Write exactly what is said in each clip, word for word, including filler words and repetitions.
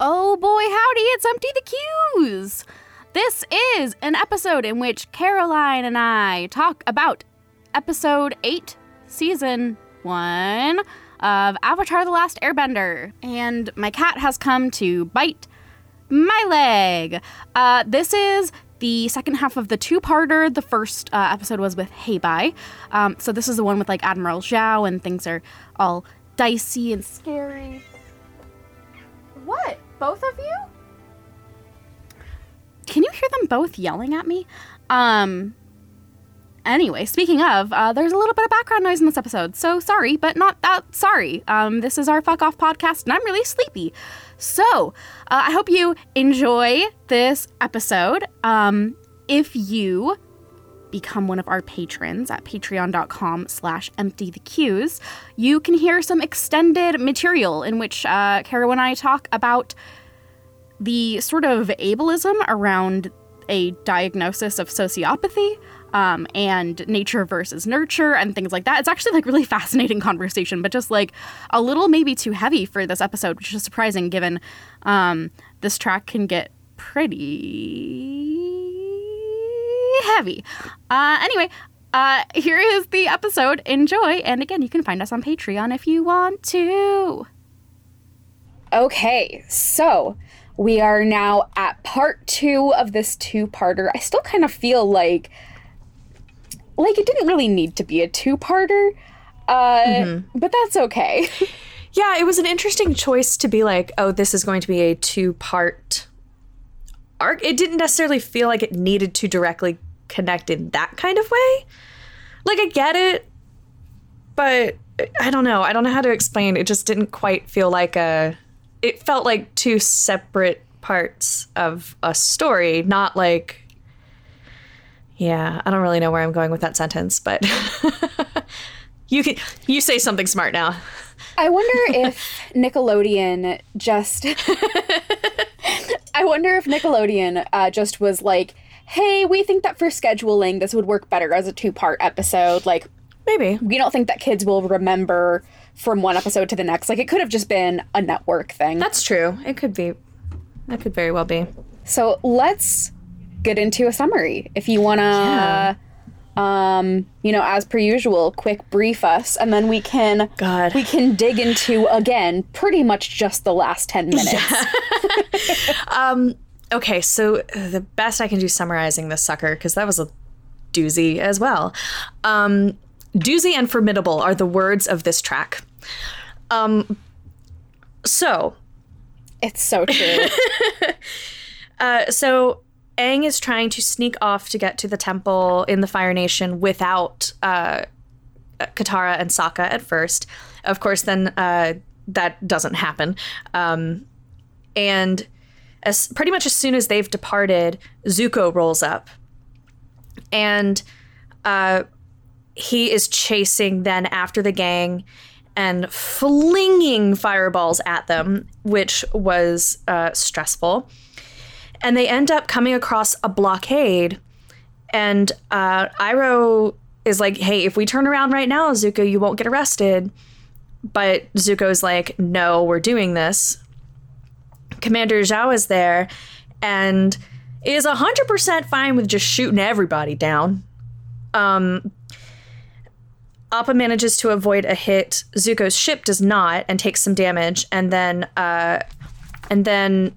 Oh boy, howdy, it's Umpty the Q's! This is an episode in which Caroline and I talk about episode eight, season one of Avatar The Last Airbender. And my cat has come to bite my leg. Uh, this is the second half of the two-parter. The first uh, episode was with Hei Bai. Um, so this is the one with like Admiral Zhao and things are all dicey and scary. What? Both of you? Can you hear them both yelling at me? Um, anyway, speaking of, uh, there's a little bit of background noise in this episode, so sorry, but not that sorry. Um, this is our Fuck Off podcast, and I'm really sleepy. So, uh, I hope you enjoy this episode. Um, if you become one of our patrons at patreon.com slash emptytheqs, you can hear some extended material in which uh, Caro and I talk about the sort of ableism around a diagnosis of sociopathy um, and nature versus nurture and things like that. It's actually like really fascinating conversation, but just like a little maybe too heavy for this episode, which is surprising given um, this track can get pretty heavy. Uh, anyway, uh, here is the episode. Enjoy. And again, you can find us on Patreon if you want to. Okay, so we are now at part two of this two-parter. I still kind of feel like, like it didn't really need to be a two-parter, uh, mm-hmm. but that's okay. Yeah, it was an interesting choice to be like, oh, this is going to be a two-part arc. It didn't necessarily feel like it needed to directly connect in that kind of way. Like, I get it, but I don't know. I don't know how to explain. It just didn't quite feel like a... It felt like two separate parts of a story, not like, yeah, I don't really know where I'm going with that sentence, but you can you say something smart now. I wonder if Nickelodeon just, I wonder if Nickelodeon uh, just was like, hey, we think that for scheduling, this would work better as a two-part episode. Like, maybe. We don't think that kids will remember from one episode to the next. Like, it could have just been a network thing. That's true. It could be. That could very well be. So let's get into a summary. If you want to, yeah. um, you know, as per usual, quick brief us, and then we can God. we can dig into, again, pretty much just the last ten minutes. Yeah. um, okay, so the best I can do summarizing this sucker, because that was a doozy as well. Um... Doozy and formidable are the words of this track. Um, so. It's so true. uh, so Aang is trying to sneak off to get to the temple in the Fire Nation without uh, Katara and Sokka at first. Of course, then uh, that doesn't happen. Um, and as, pretty much as soon as they've departed, Zuko rolls up. And... Uh, He is chasing then after the gang and flinging fireballs at them, which was uh, stressful. And they end up coming across a blockade. And uh, Iroh is like, hey, if we turn around right now, Zuko, you won't get arrested. But Zuko's like, no, we're doing this. Commander Zhao is there and is one hundred percent fine with just shooting everybody down. Um... Appa manages to avoid a hit. Zuko's ship does not and takes some damage. And then uh, and then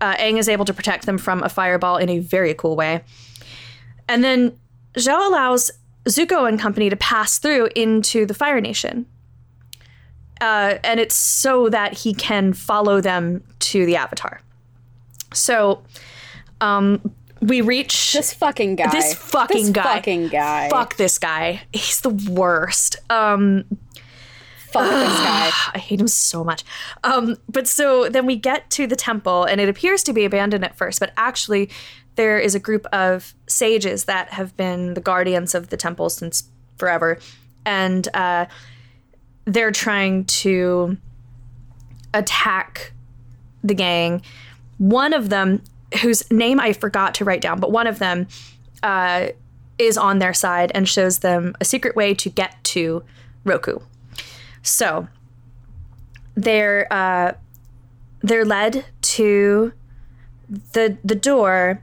uh, Aang is able to protect them from a fireball in a very cool way. And then Zhao allows Zuko and company to pass through into the Fire Nation. Uh, and it's so that he can follow them to the Avatar. So... Um, We reach... This fucking guy. This fucking this guy. This fucking guy. Fuck this guy. He's the worst. Um, Fuck uh, this guy. I hate him so much. Um, but so then we get to the temple, and it appears to be abandoned at first, but actually there is a group of sages that have been the guardians of the temple since forever, and uh, they're trying to attack the gang. One of them... whose name I forgot to write down, but one of them uh, is on their side and shows them a secret way to get to Roku. So they're uh, they're led to the the door,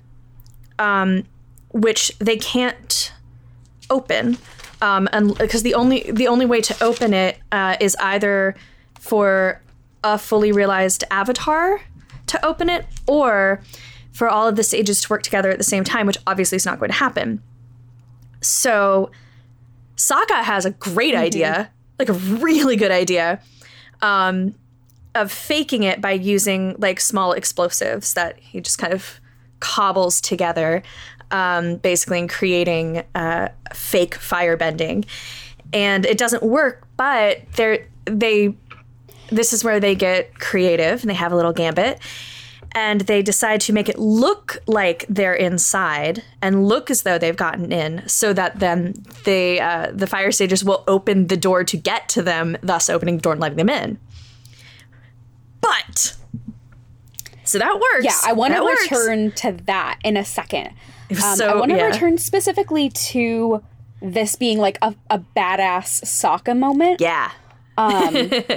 um, which they can't open, um, and because the only the only way to open it uh, is either for a fully realized avatar to open it, or for all of the sages to work together at the same time, which obviously is not going to happen. So Sokka has a great mm-hmm. idea, like a really good idea, um, of faking it by using like small explosives that he just kind of cobbles together, um, basically, in creating uh, fake firebending. And it doesn't work, but they're, they... this is where they get creative, and they have a little gambit, and they decide to make it look like they're inside and look as though they've gotten in, so that then they, uh, the fire sages will open the door to get to them, thus opening the door and letting them in. But, so that works. Yeah, I want to return to that in a second. Um, so, I want to yeah. return specifically to this being like a, a badass Sokka moment. Yeah. um,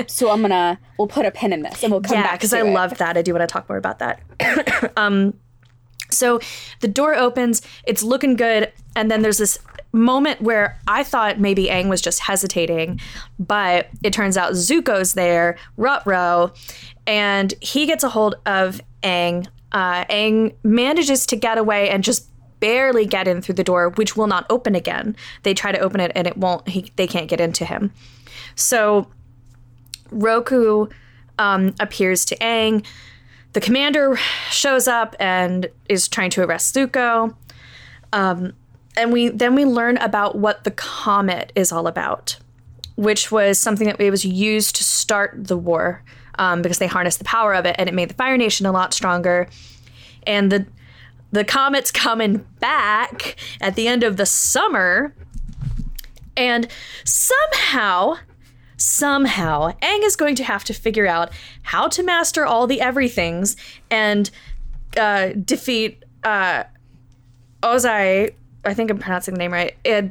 so I'm gonna, we'll put a pin in this and we'll come yeah, back to it. Yeah, because I love that. I do want to talk more about that. um, so the door opens, it's looking good, and then there's this moment where I thought maybe Aang was just hesitating, but it turns out Zuko's there, Rutro, and he gets a hold of Aang. Uh, Aang manages to get away and just barely get in through the door, which will not open again. They try to open it and it won't, he, they can't get into him. So Roku um, appears to Aang. The commander shows up and is trying to arrest Zuko. Um, and we then we learn about what the comet is all about, which was something that it was used to start the war, um, because they harnessed the power of it, and it made the Fire Nation a lot stronger. And the the comet's coming back at the end of the summer. And somehow, somehow, Aang is going to have to figure out how to master all the everythings and uh, defeat uh, Ozai, I think I'm pronouncing the name right, it,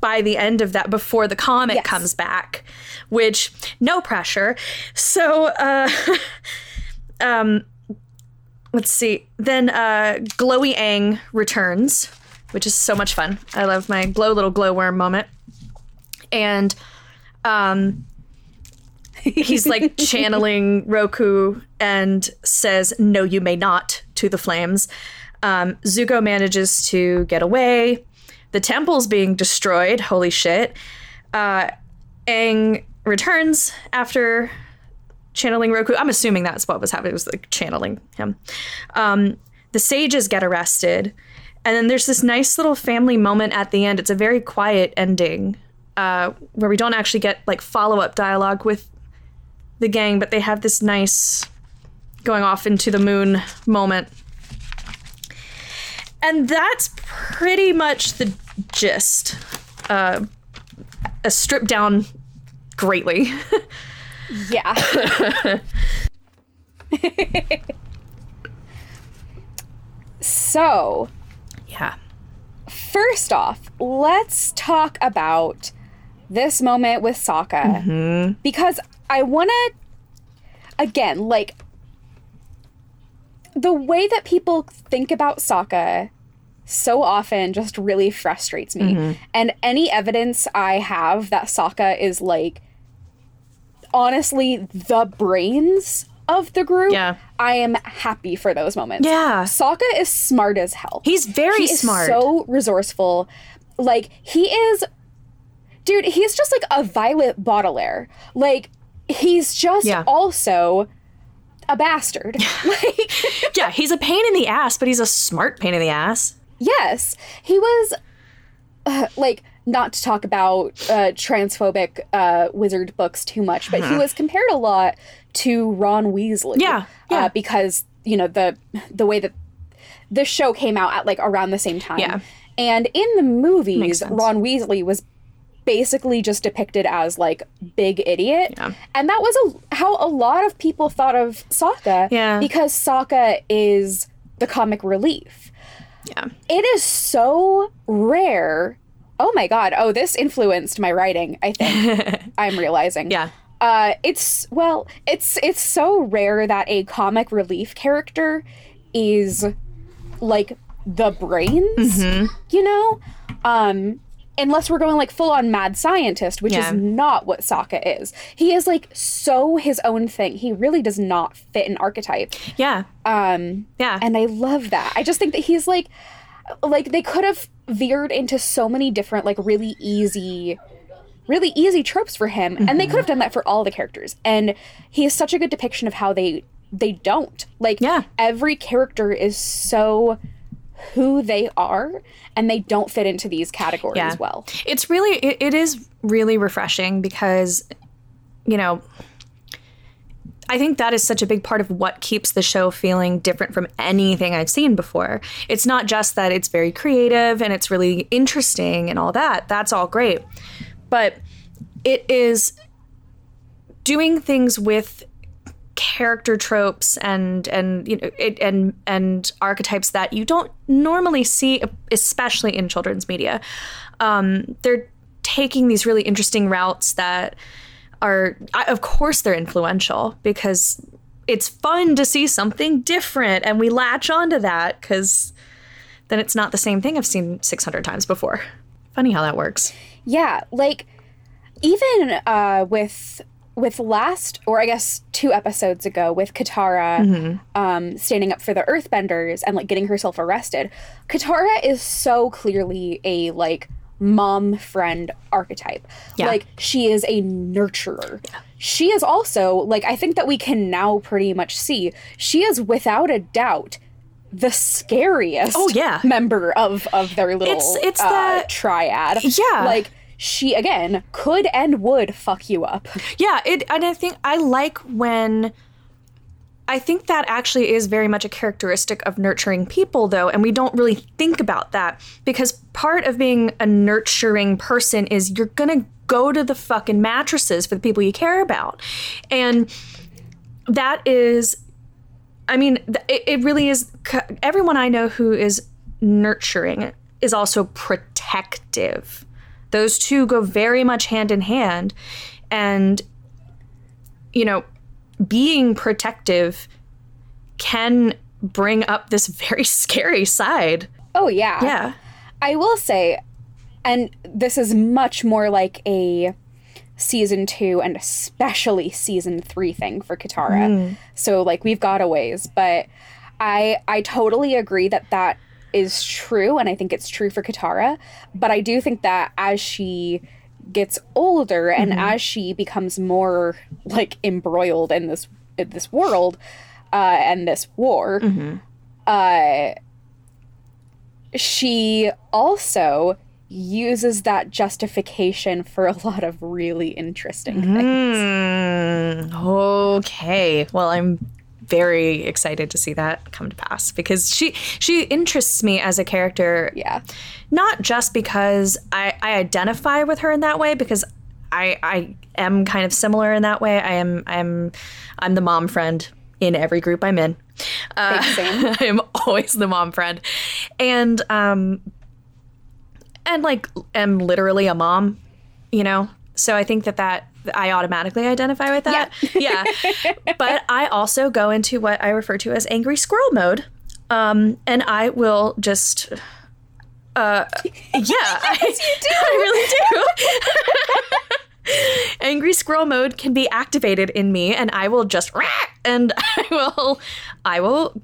by the end of that, before the comet yes. comes back, which, no pressure. So, uh, um, let's see. Then uh, Glowy Aang returns, which is so much fun. I love my glow little glowworm moment. And um, he's like channeling Roku and says, "No, you may not," to the flames. Um, Zuko manages to get away. The temple's being destroyed. Holy shit. Uh, Aang returns after channeling Roku. I'm assuming that's what was happening. It was like channeling him. Um, the sages get arrested. And then there's this nice little family moment at the end. It's a very quiet ending, uh, where we don't actually get like follow-up dialogue with the gang, but they have this nice going off into the moon moment. And that's pretty much the gist. Uh, a stripped down greatly. Yeah. So... yeah. First off, let's talk about this moment with Sokka. Mm-hmm. Because I want to, again, like, the way that people think about Sokka so often just really frustrates me. Mm-hmm. And any evidence I have that Sokka is, like, honestly the brains of the group, yeah. I am happy for those moments. Yeah. Sokka is smart as hell. He's very he smart. He's so resourceful. Like, he is... dude, he's just like a Violet Baudelaire. Like, he's just yeah. also a bastard. Like, yeah, he's a pain in the ass, but he's a smart pain in the ass. Yes. He was, uh, like... not to talk about uh, transphobic uh, wizard books too much, but he was compared a lot to Ron Weasley. Yeah, yeah. Uh, because, you know, the the way that the show came out at, like, around the same time. Yeah. And in the movies, Ron Weasley was basically just depicted as, like, big idiot. Yeah. And that was a, how a lot of people thought of Sokka. Yeah. Because Sokka is the comic relief. Yeah. It is so rare... oh my God. Oh, this influenced my writing, I think. I'm realizing. Yeah. Uh, it's, well, it's it's so rare that a comic relief character is, like, the brains, mm-hmm. you know? Um, unless we're going, like, full-on mad scientist, which yeah. is not what Sokka is. He is, like, so his own thing. He really does not fit an archetype. Yeah. Um, yeah. And I love that. I just think that he's, like, like, they could have veered into so many different, like, really easy... really easy tropes for him, mm-hmm. and they could have done that for all the characters, and he is such a good depiction of how they they don't, like, yeah. every character is so who they are, and they don't fit into these categories yeah. well. It's really it, it is really refreshing, because, you know, I think that is such a big part of what keeps the show feeling different from anything I've seen before. It's not just that it's very creative and it's really interesting and all that. That's all great. But it is doing things with character tropes and and you know it, and and archetypes that you don't normally see, especially in children's media. Um, they're taking these really interesting routes that are, of course, they're influential, because it's fun to see something different, and we latch onto that because then it's not the same thing I've seen six hundred times before. Funny how that works. Yeah, like, even uh, with with last, or I guess two episodes ago, with Katara mm-hmm. um, standing up for the Earthbenders and, like, getting herself arrested, Katara is so clearly a, like, mom-friend archetype. Yeah. Like, she is a nurturer. Yeah. She is also, like, I think that we can now pretty much see, she is without a doubt the scariest oh, yeah. member of, of their little it's, it's uh, that, triad. Yeah. Like, she, again, could and would fuck you up. Yeah, it, and I think I like when... I think that actually is very much a characteristic of nurturing people, though, and we don't really think about that, because part of being a nurturing person is you're gonna go to the fucking mattresses for the people you care about. And that is... I mean, it really is. Everyone I know who is nurturing is also protective. Those two go very much hand in hand. And, you know, being protective can bring up this very scary side. Oh, yeah. Yeah. I will say, and this is much more like a season two and especially season three thing for Katara. Mm. So, like, we've got a ways, but I I totally agree that that is true, and I think it's true for Katara, but I do think that as she gets older and mm-hmm. as she becomes more, like, embroiled in this in this world uh, and this war, mm-hmm. uh, she also uses that justification for a lot of really interesting things. Mm, okay. Well, I'm very excited to see that come to pass, because she she interests me as a character. Yeah. Not just because I, I identify with her in that way, because I I am kind of similar in that way. I am I'm I'm the mom friend in every group I'm in. Uh, same. I am always the mom friend. And um And, like, am literally a mom, you know? So I think that that I automatically identify with that. Yeah. yeah. But I also go into what I refer to as angry squirrel mode. Um, and I will just... Uh, yeah. Yes, I, you do. I really do. Angry squirrel mode can be activated in me, and I will just... Rah! And I will... I will...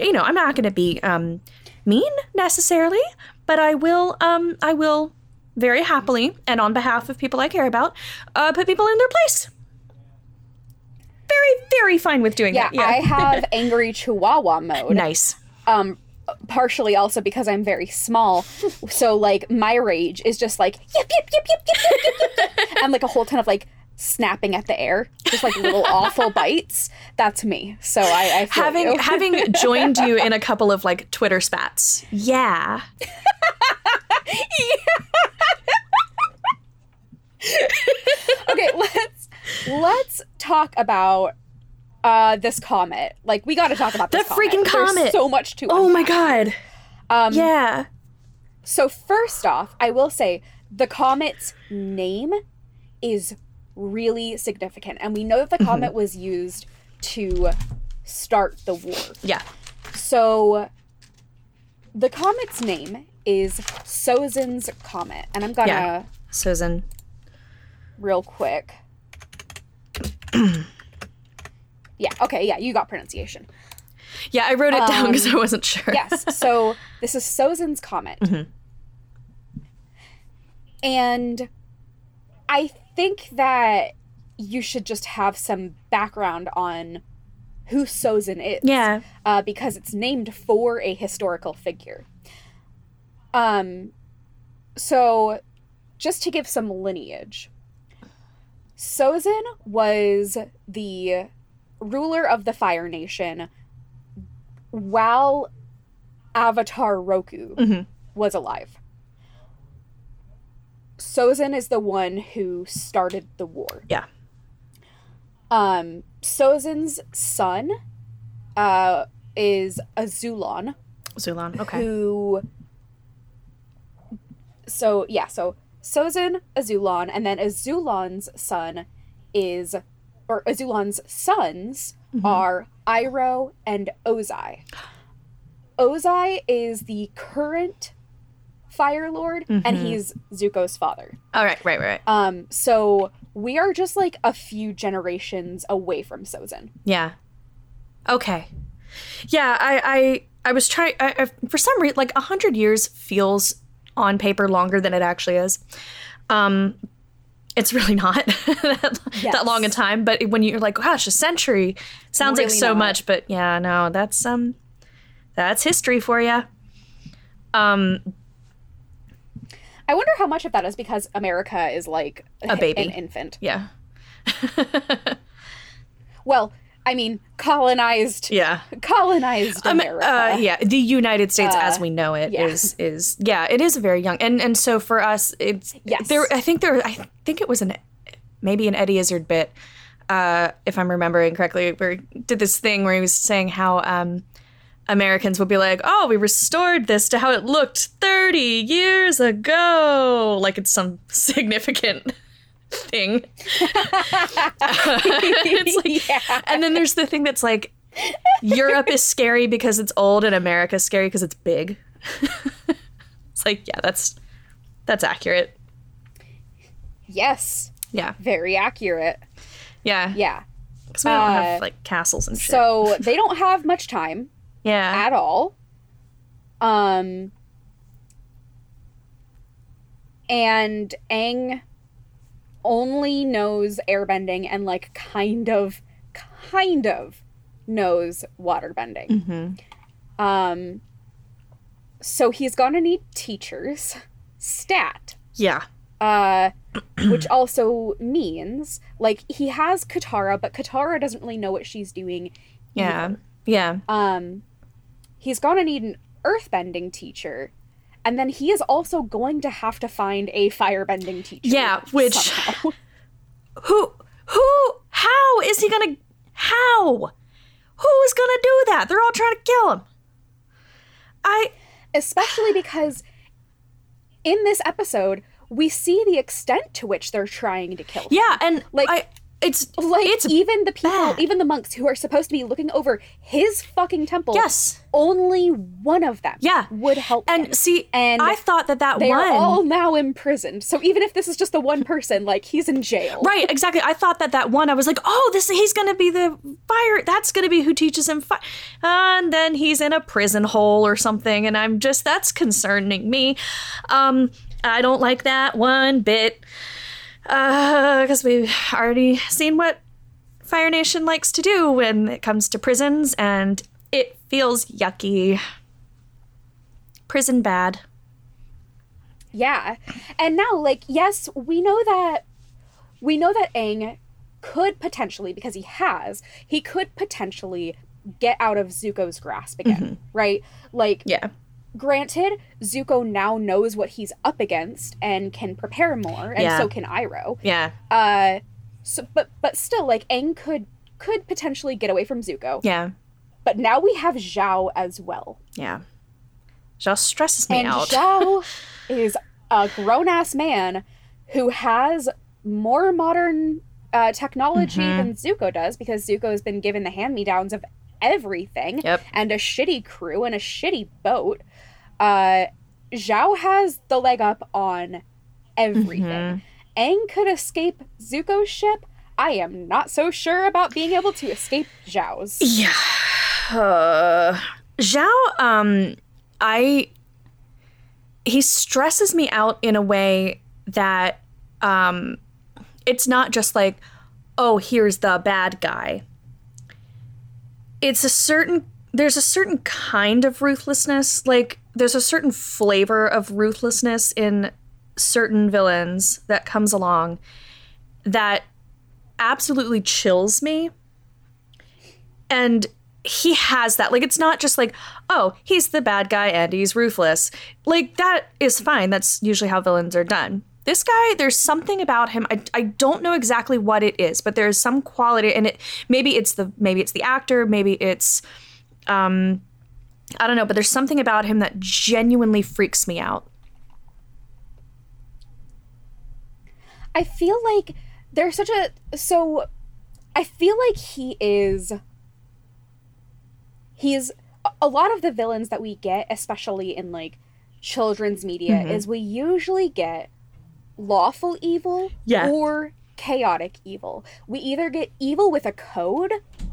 You know, I'm not going to be um, mean, necessarily, but I will, um, I will very happily, and on behalf of people I care about, uh, put people in their place. Very, very fine with doing yeah, that. Yeah, I have angry chihuahua mode. Nice. Um, partially also because I'm very small. So, like, my rage is just like, yip, yip, yip, yip, yip, yip, yip, yip, yip. And, like, a whole ton of, like, snapping at the air, just like little awful bites. That's me. So I, I feel having you. having joined you in a couple of, like, Twitter spats. Yeah. yeah. Okay, let's let's talk about uh, this comet. Like, we got to talk about the this freaking comet. There's so much to it. Oh my god. Um, yeah. So first off, I will say the comet's name is really significant. And we know that the mm-hmm. comet was used to start the war. Yeah. So the comet's name is Sozin's Comet. And I'm gonna... Yeah. Sozin. Real quick. Yeah, okay, yeah, you got pronunciation. Yeah, I wrote it um, down because I wasn't sure. Yes, so this is Sozin's Comet. Mm-hmm. And I think that you should just have some background on who Sozin is. Yeah. Uh, because it's named for a historical figure. Um, so just to give some lineage, Sozin was the ruler of the Fire Nation while Avatar Roku mm-hmm. was alive. Sozin is the one who started the war. Yeah. Um, Sozin's son uh, is Azulon. Azulon, okay. Who... So, yeah, so Sozin, Azulon, and then Azulon's son is... Or Azulon's sons mm-hmm. are Iroh and Ozai. Ozai is the current... Fire Lord, mm-hmm. and he's Zuko's father. All right, right, right. Um, so we are just like a few generations away from Sozin. Yeah. Okay. Yeah, I, I, I was trying. I, I, for some reason, like a hundred years feels on paper longer than it actually is. Um, it's really not that, yes. that long a time. But when you're like, gosh, a century sounds really like so not. much. But yeah, no, that's um, that's history for you. Um. I wonder how much of that is because America is like a baby, an infant. Yeah. Well, I mean, colonized. Yeah. Colonized America. Um, uh, yeah, the United States uh, as we know it yeah. is is yeah, it is very young, and and so for us, it's yes. there. I think there. I think it was an maybe an Eddie Izzard bit, uh, if I'm remembering correctly, where he did this thing where he was saying how. Um, Americans would be like, oh, we restored this to how it looked thirty years ago. Like it's some significant thing. uh, it's like, yeah. And then there's the thing that's like, Europe is scary because it's old and America is scary because it's big. It's like, yeah, that's that's accurate. Yes. Yeah. Very accurate. Yeah. Yeah. Because we don't uh, have like castles and shit. So they don't have much time. Yeah. At all. Um, and Aang only knows airbending and, like, kind of, kind of knows waterbending. Mm-hmm. Um, so he's gonna need teachers. Stat. Yeah. Uh, which also means, like, he has Katara, but Katara doesn't really know what she's doing. Yeah. Either. Yeah. Um... He's going to need an earthbending teacher, and then he is also going to have to find a firebending teacher. Yeah, which... Somehow. Who? Who? How is he going to... How? Who's going to do that? They're all trying to kill him. I... Especially because in this episode, we see the extent to which they're trying to kill him. Yeah, and... like. I... It's like it's even the people, bad. even the monks who are supposed to be looking over his fucking temple. Yes, only one of them. Yeah. would help. And him. see, and I thought that that they one they're all now imprisoned. So even if this is just the one person, like he's in jail. Right. Exactly. I thought that that one. I was like, oh, this he's gonna be the fire. That's gonna be who teaches him fire. And then he's in a prison hole or something. And I'm just that's concerning me. Um, I don't like that one bit. Uh, because we've already seen what Fire Nation likes to do when it comes to prisons, and it feels yucky. Prison bad. Yeah. And now, like, yes, we know that, we know that Aang could potentially, because he has, he could potentially get out of Zuko's grasp again, mm-hmm. right? Like, yeah. Granted, Zuko now knows what he's up against and can prepare more, and yeah. so can Iroh. Yeah. Uh, so, but but still, like, Aang could could potentially get away from Zuko. Yeah. But now we have Zhao as well. Yeah. Zhao stresses me and out. Zhao is a grown-ass man who has more modern uh, technology mm-hmm. than Zuko does, because Zuko has been given the hand-me-downs of everything yep. and a shitty crew and a shitty boat. Uh, Zhao has the leg up on everything. Mm-hmm. Aang could escape Zuko's ship. I am not so sure about being able to escape Zhao's. Yeah. Uh, Zhao, um, I... he stresses me out in a way that um, it's not just like, oh, here's the bad guy. It's a certain... there's a certain kind of ruthlessness. Like, there's a certain flavor of ruthlessness in certain villains that comes along that absolutely chills me. And he has that. Like, it's not just like, oh, he's the bad guy and he's ruthless. Like, that is fine. That's usually how villains are done. This guy, there's something about him. I, I don't know exactly what it is, but there is some quality, and it maybe it's the maybe it's the actor, maybe it's um I don't know, but there's something about him that genuinely freaks me out. I feel like there's such a so I feel like he is He's a lot of the villains that we get, especially in like children's media, mm-hmm. is we usually get lawful evil yeah. or chaotic evil. We either get evil with a code,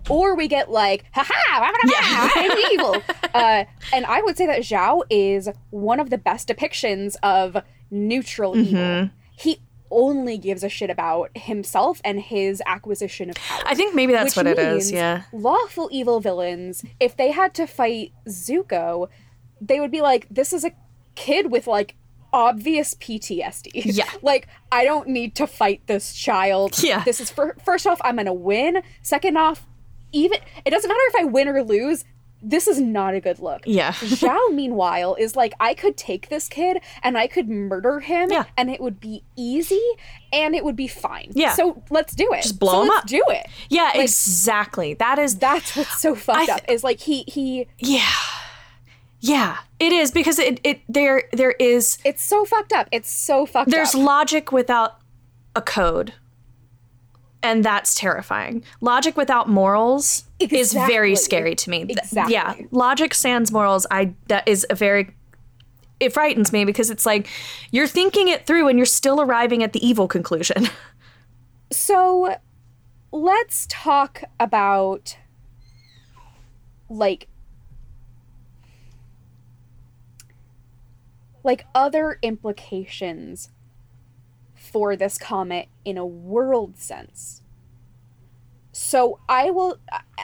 or we get like, ha ha, yeah. I'm evil. Uh, and I would say that Zhao is one of the best depictions of neutral mm-hmm. evil. He only gives a shit about himself and his acquisition of power. I think maybe that's what it is, yeah. Lawful evil villains, if they had to fight Zuko, they would be like, this is a kid with, like, obvious P T S D. Yeah. Like, I don't need to fight this child. Yeah. This is, for, first off, I'm gonna win. Second off, even, it doesn't matter if I win or lose, this is not a good look. Yeah. Zhao, meanwhile, is like, I could take this kid and I could murder him yeah. and it would be easy and it would be fine. Yeah. So let's do it. Just blow so him let's up. do it. Yeah, like, exactly. That is... That's what's so fucked th- up is like he... he yeah. Yeah, it is, because it, it there there is... It's so fucked up. It's so fucked there's up. There's logic without a code. And that's terrifying. Logic without morals exactly. is very scary to me. Exactly. Yeah. Logic sans morals, I that is a very... It frightens me because it's like, you're thinking it through and you're still arriving at the evil conclusion. So let's talk about, like... like, other implications for this comet in a world sense. So I will,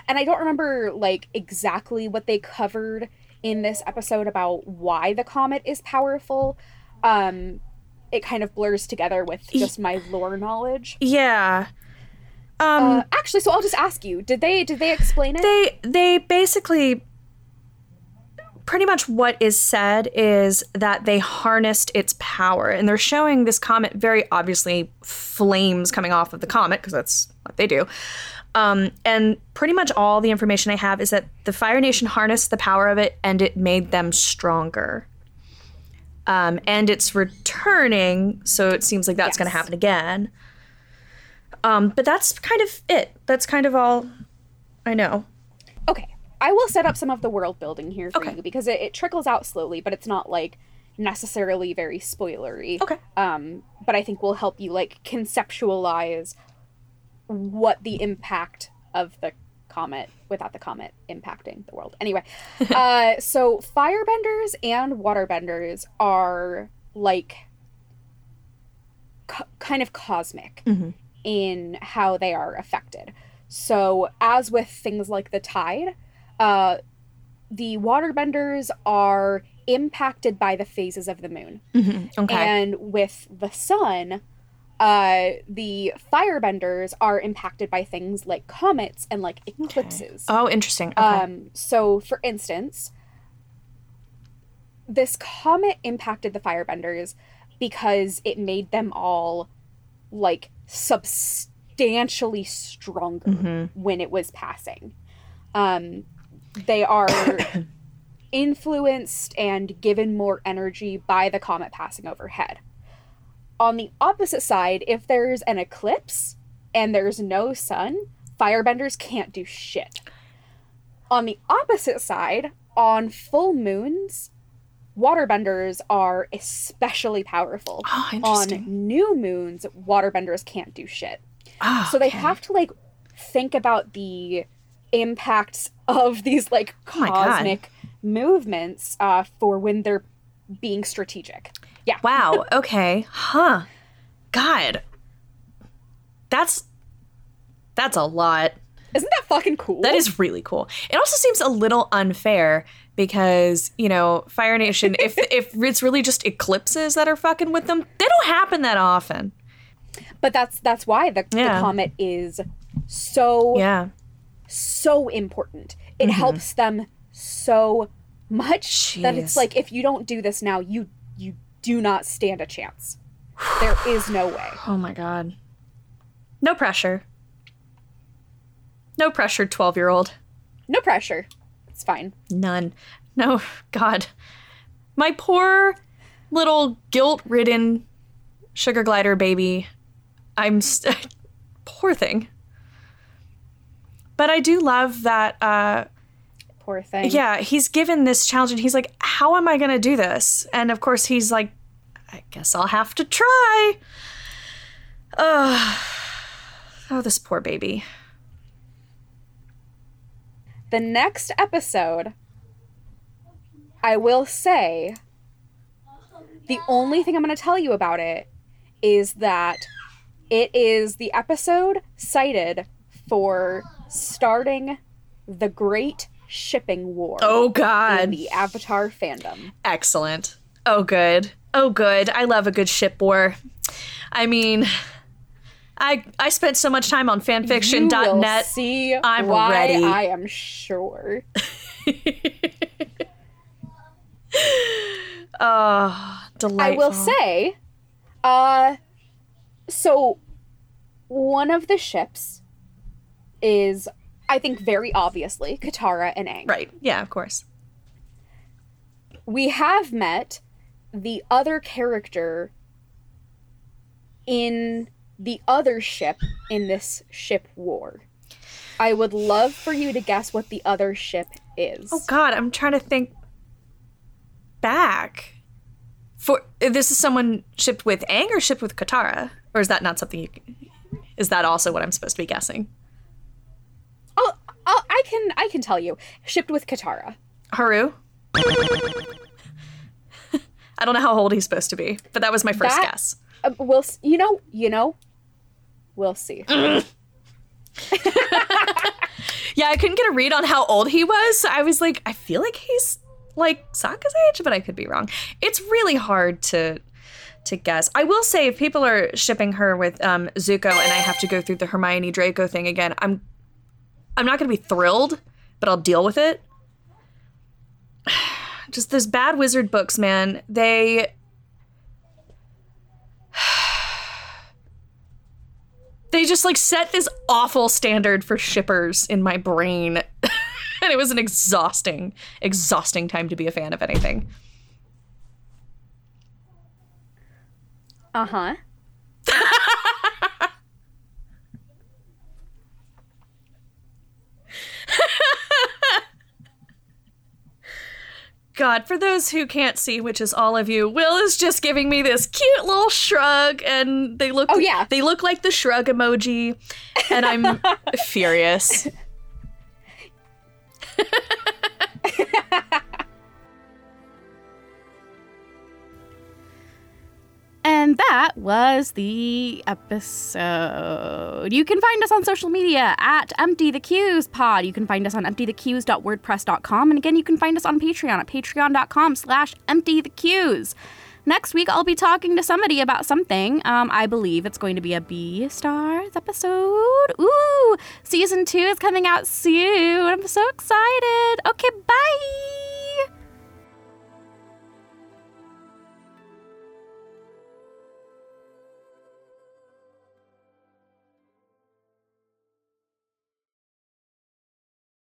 and I don't remember like exactly what they covered in this episode about why the comet is powerful. Um, it kind of blurs together with just my lore knowledge. Yeah. Um, uh, actually, so I'll just ask you, did they did they explain it? They they basically, pretty much what is said is that they harnessed its power, and they're showing this comet, very obviously flames coming off of the comet, because that's what they do. Um, and pretty much all the information I have is that the Fire Nation harnessed the power of it and it made them stronger. Um, and it's returning, so it seems like that's yes. going to happen again. Um, but that's kind of it. That's kind of all I know. Okay. I will set up some of the world building here for okay. you, because it, it trickles out slowly, but it's not like necessarily very spoilery. Okay. Um, but I think will help you like conceptualize what the impact of the comet without the comet impacting the world. Anyway, uh, so firebenders and waterbenders are like co- kind of cosmic mm-hmm. in how they are affected. So as with things like the tide, Uh, the waterbenders are impacted by the phases of the moon. Mm-hmm. Okay. And with the sun, uh, the firebenders are impacted by things like comets and like eclipses. Okay. Oh, interesting. Okay. Um, so, for instance, this comet impacted the firebenders because it made them all like substantially stronger mm-hmm. when it was passing. Um... They are influenced and given more energy by the comet passing overhead. On the opposite side, if there's an eclipse, and there's no sun, firebenders can't do shit. On the opposite side, on full moons, waterbenders are especially powerful. Oh, interesting. On new moons, waterbenders can't do shit. Oh, so they okay. have to, like, think about the impacts of these, like, cosmic oh movements uh, for when they're being strategic. Yeah. Wow. Okay. Huh. God. That's that's a lot. Isn't that fucking cool? That is really cool. It also seems a little unfair because, you know, Fire Nation, if if it's really just eclipses that are fucking with them, they don't happen that often. But that's that's why the, yeah. the comet is so yeah. so important. It mm-hmm. helps them so much Jeez. That it's like, if you don't do this now, you you do not stand a chance. There is no way. Oh my God. No pressure. No pressure, twelve-year-old. No pressure. It's fine. None. No, God. My poor little guilt-ridden sugar glider baby. I'm... St- poor thing. But I do love that... Uh, poor thing. Yeah, he's given this challenge, and he's like, how am I going to do this? And, of course, he's like, I guess I'll have to try. Ugh. Oh, this poor baby. The next episode, I will say, the only thing I'm going to tell you about it is that it is the episode cited for starting the Great Shipping War. Oh, God. In the Avatar fandom. Excellent. Oh, good. Oh, good. I love a good ship war. I mean... I, I spent so much time on fanfiction dot net. You will see I'm why ready. I am sure. Oh, delightful. I will say, uh, so one of the ships is, I think very obviously, Katara and Aang. Right, yeah, of course. We have met the other character in... the other ship in this ship war. I would love for you to guess what the other ship is. Oh God, I'm trying to think back. For this is someone shipped with Aang or shipped with Katara? Or is that not something you can, is that also what I'm supposed to be guessing? Oh, I can I can tell you. Shipped with Katara. Haru? I don't know how old he's supposed to be, but that was my first that, guess. Uh, we'll you know, you know. We'll see. Yeah, I couldn't get a read on how old he was. So I was like, I feel like he's like Sokka's age, but I could be wrong. It's really hard to to guess. I will say, if people are shipping her with um, Zuko and I have to go through the Hermione Draco thing again, I'm I'm not going to be thrilled, but I'll deal with it. Just those bad wizard books, man. They... They just, like, set this awful standard for shippers in my brain. And it was an exhausting, exhausting time to be a fan of anything. Uh-huh. God, for those who can't see, which is all of you, Will is just giving me this cute little shrug, and they look oh, yeah. they look like the shrug emoji, and I'm furious. And that was the episode. You can find us on social media at Empty the Q's Pod. You can find us on empty the q's dot wordpress dot com. And again, you can find us on Patreon at patreon dot com slash empty the q's. Next week, I'll be talking to somebody about something. Um, I believe it's going to be a B-Stars episode. Ooh, season two is coming out soon. I'm so excited. Okay, bye.